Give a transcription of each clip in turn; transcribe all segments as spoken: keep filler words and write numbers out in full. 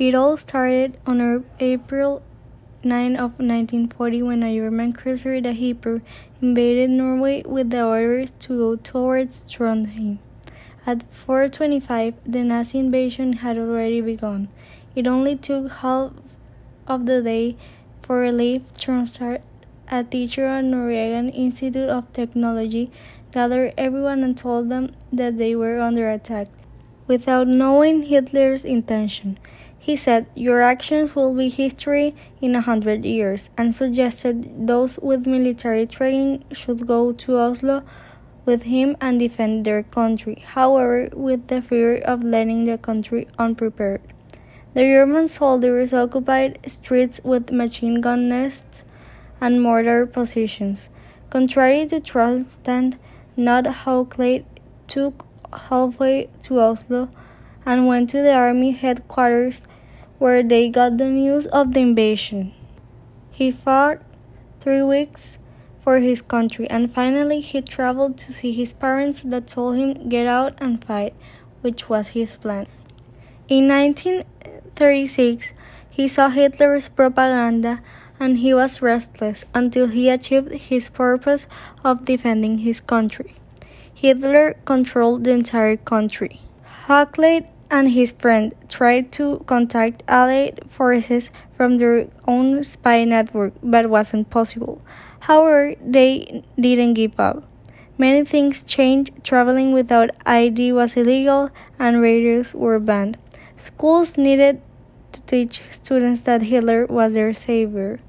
It all started on April ninth of nineteen forty when a German cruiser, the Hipper, invaded Norway with the orders to go towards Trondheim. At four twenty-five, the Nazi invasion had already begun. It only took half of the day for Leif Tronstad, a teacher at Norwegian Institute of Technology, gathered everyone and told them that they were under attack, without knowing Hitler's intention. He said, "Your actions will be history in a hundred years," and suggested those with military training should go to Oslo with him and defend their country, however, with the fear of letting the country unprepared. The German soldiers occupied streets with machine gun nests and mortar positions. Contrary to Tronstad, Knut Haukelid took halfway to Oslo and went to the army headquarters, where they got the news of the invasion. He fought three weeks for his country, and finally he traveled to see his parents that told him, "Get out and fight," which was his plan. In nineteen thirty-six, he saw Hitler's propaganda, and he was restless until he achieved his purpose of defending his country. Hitler controlled the entire country. Haukelid and his friend tried to contact Allied forces from their own spy network, but wasn't possible. However, they didn't give up. Many things changed. Traveling without I D was illegal, and radios were banned. Schools needed to teach students that Hitler was their savior.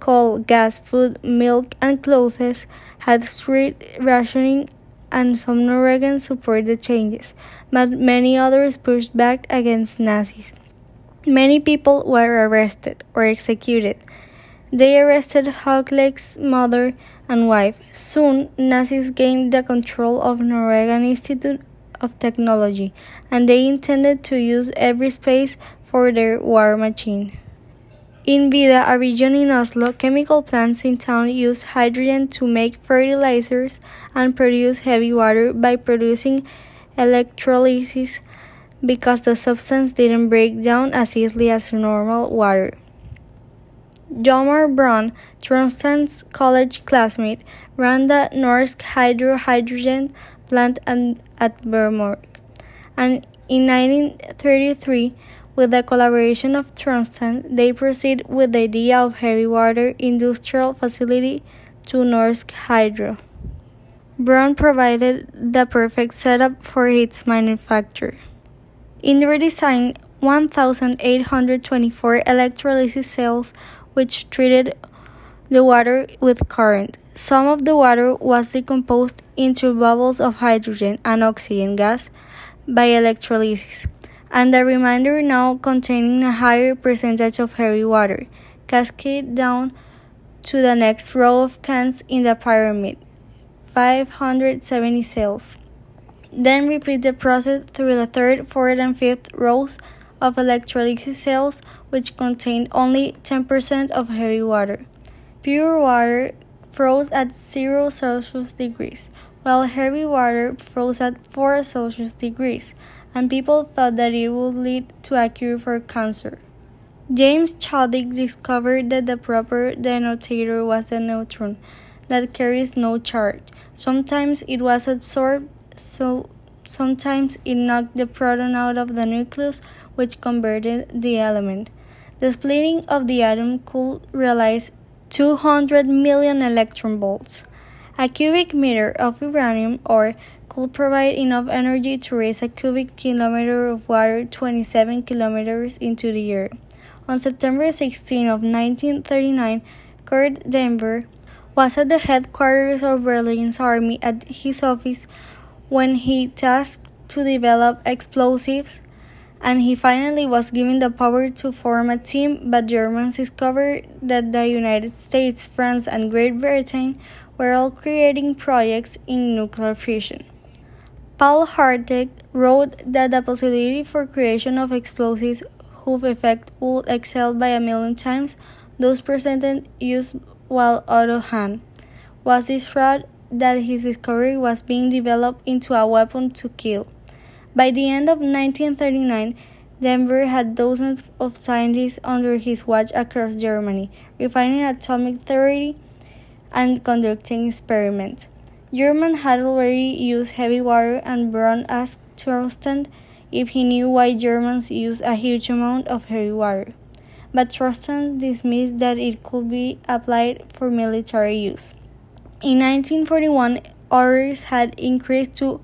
Coal, gas, food, milk, and clothes had strict rationing, and some Norwegians supported the changes, but many others pushed back against Nazis. Many people were arrested or executed. They arrested Haukelid's mother and wife. Soon, Nazis gained the control of Norwegian Institute of Technology, and they intended to use every space for their war machine. In Vida, a region in Oslo, chemical plants in town used hydrogen to make fertilizers and produce heavy water by producing electrolysis, because the substance didn't break down as easily as normal water. Jomar Braun, Tronstad's college classmate, ran the Norsk Hydro hydrogen plant at Vemork, and in nineteen thirty-three, with the collaboration of Tronstad, they proceed with the idea of heavy water industrial facility to Norsk Hydro. Braun provided the perfect setup for its manufacture. In their design, one thousand eight hundred twenty-four electrolysis cells which treated the water with current. Some of the water was decomposed into bubbles of hydrogen and oxygen gas by electrolysis, and the remainder now containing a higher percentage of heavy water, cascaded down to the next row of cans in the pyramid, five hundred seventy cells. Then repeat the process through the third, fourth, and fifth rows of electrolysis cells, which contained only ten percent of heavy water. Pure water froze at zero Celsius degrees, while heavy water froze at four Celsius degrees, and people thought that it would lead to a cure for cancer. James Chadwick discovered that the proper denominator was the neutron, that carries no charge. Sometimes it was absorbed, so sometimes it knocked the proton out of the nucleus, which converted the element. The splitting of the atom could realize two hundred million electron volts. A cubic meter of uranium ore could provide enough energy to raise a cubic kilometer of water twenty-seven kilometers into the air. On September sixteenth of nineteen thirty-nine, Kurt Denver was at the headquarters of Berlin's army at his office when he tasked to develop explosives, and he finally was given the power to form a team, but Germans discovered that the United States, France, and Great Britain were all creating projects in nuclear fission. Paul Harteck wrote that the possibility for creation of explosives whose effect would excel by a million times those presented used, while Otto Hahn was distraught that his discovery was being developed into a weapon to kill. By the end of nineteen thirty-nine, Denver had dozens of scientists under his watch across Germany, refining atomic theory and conducting experiments. Germany had already used heavy water, and Braun asked Tronstad if he knew why Germans used a huge amount of heavy water, but Tronstad dismissed that it could be applied for military use. In nineteen forty-one, orders had increased to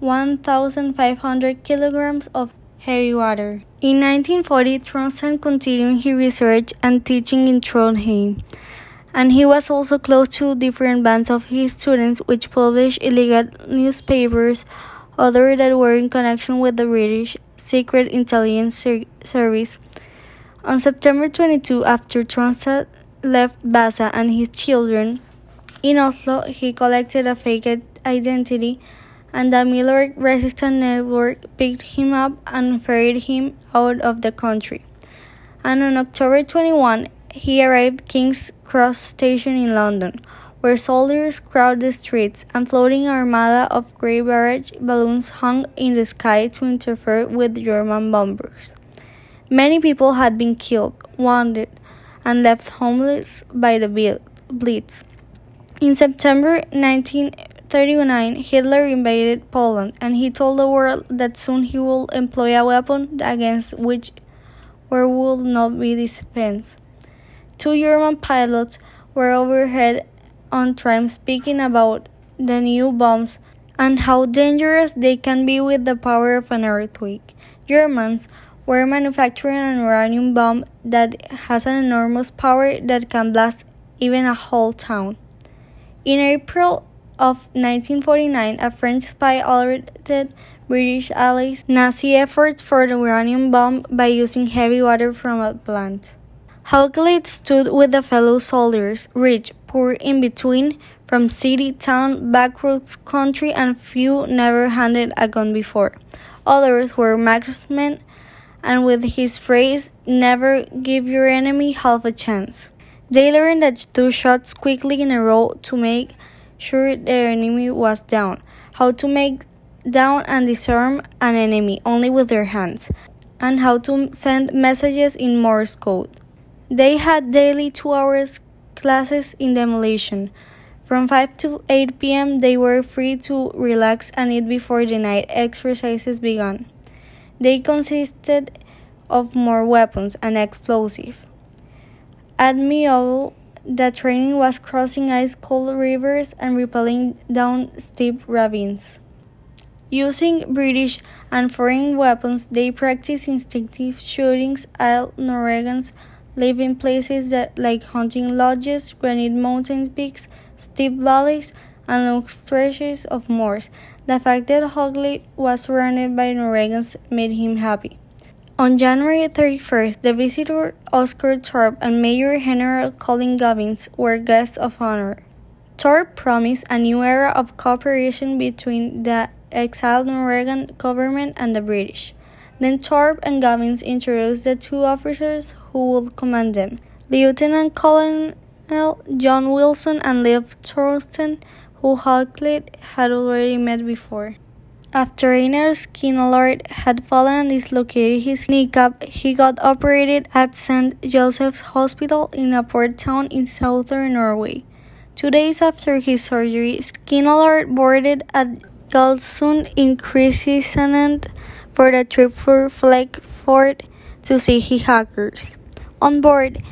one thousand five hundred kilograms of heavy water. In nineteen forty, Tronstad continued his research and teaching in Trondheim, and he was also close to different bands of his students which published illegal newspapers, others that were in connection with the British Secret Intelligence Ser- Service. On September twenty-second, after Tronstad left Vasa and his children in Oslo, he collected a fake identity, and the Milorg resistance network picked him up and ferried him out of the country. And on October twenty-first, he arrived at King's Cross Station in London, where soldiers crowded the streets, and floating armada of grey barrage balloons hung in the sky to interfere with German bombers. Many people had been killed, wounded, and left homeless by the blitz. In September nineteen thirty-nine, Hitler invaded Poland, and he told the world that soon he would employ a weapon against which war would not be dispensed. Two German pilots were overhead on time speaking about the new bombs and how dangerous they can be with the power of an earthquake. Germans were manufacturing an uranium bomb that has an enormous power that can blast even a whole town. In April of nineteen forty-nine, a French spy alerted British allies Nazi efforts for the uranium bomb by using heavy water from a plant. Haukelid stood with the fellow soldiers, rich, poor, in between, from city, town, backwoods, country, and few never handed a gun before. Others were marksmen, and with his phrase, "Never give your enemy half a chance," they learned that two shots quickly in a row to make sure their enemy was down, how to make down and disarm an enemy only with their hands, and how to send messages in Morse code. They had daily two hours classes in demolition. From five to eight p.m. they were free to relax and eat before the night exercises began. They consisted of more weapons and explosives. Admirable, the training was crossing ice-cold rivers and rappelling down steep ravines. Using British and foreign weapons, they practiced instinctive shootings at Norwegians live in places that, like hunting lodges, granite mountain peaks, steep valleys, and long stretches of moors. The fact that Haukelid was surrounded by Norwegians made him happy. On January thirty-first, the visitor Oscar Torp and Major General Colin Gubbins were guests of honor. Torp promised a new era of cooperation between the exiled Norwegian government and the British. Then Torp and Gubbins introduced the two officers who would command them, Lieutenant Colonel John Wilson and Leif Tronstad, who Haukelid had already met before. After Einar Skinnarland had fallen and dislocated his kneecap, he got operated at Saint Joseph's Hospital in a port town in southern Norway. Two days after his surgery, Skinnarland boarded at Galsund in Kristiansand for the trip for Fleckford to see his hackers. On board,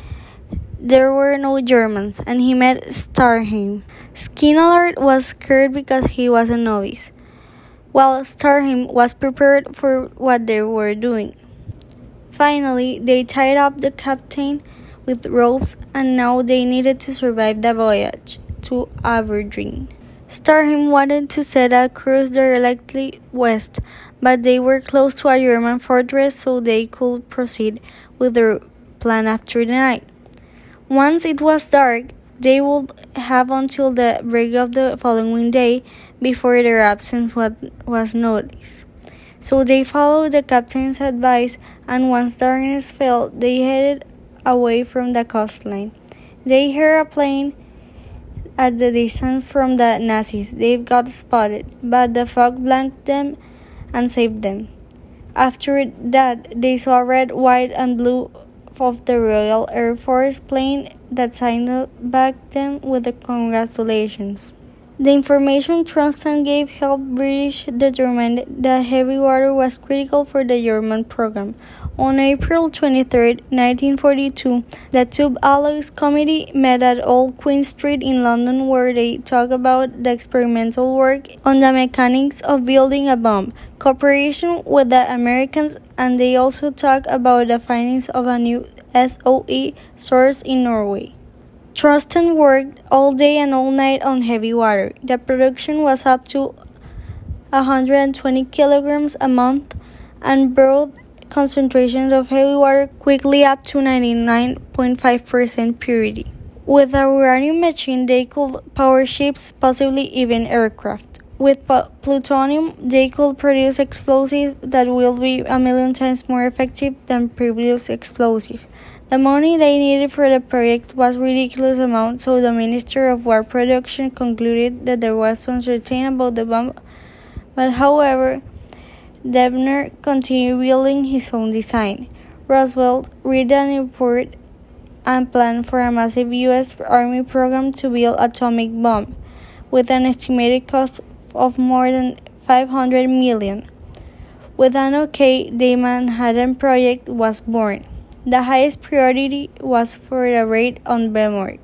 there were no Germans, and he met Starheim. Skinnarland was scared because he was a novice, while Starheim was prepared for what they were doing. Finally, they tied up the captain with ropes, and now they needed to survive the voyage to Aberdeen. Starheim wanted to set a course directly west, but they were close to a German fortress, so they could proceed with their plan after the night. Once it was dark, they would have until the break of the following day before their absence was noticed. So they followed the captain's advice, and once darkness fell, they headed away from the coastline. They heard a plane at the distance from the Nazis. They got spotted, but the fog blanked them and saved them. After that, they saw red, white, and blue of the Royal Air Force plane that signaled back them with the congratulations. The information Tronstad gave helped British determine that heavy water was critical for the German program. On April twenty-third, nineteen forty-two, the Tube Alloys Committee met at Old Queen Street in London, where they talked about the experimental work on the mechanics of building a bomb, cooperation with the Americans, and they also talked about the findings of a new S O E source in Norway. Tronstad worked all day and all night on heavy water. The production was up to one hundred twenty kilograms a month and brought concentrations of heavy water quickly up to ninety-nine point five percent purity. With a uranium machine, they could power ships, possibly even aircraft. With plutonium, they could produce explosives that will be a million times more effective than previous explosives. The money they needed for the project was a ridiculous amount, so the Minister of War Production concluded that there was uncertainty about the bomb, but however, Diebner continued building his own design. Roosevelt read an report and planned for a massive U S Army program to build an atomic bomb, with an estimated cost of more than five hundred million dollars. With an okay, the Manhattan Project was born. The highest priority was for the raid on Vemork.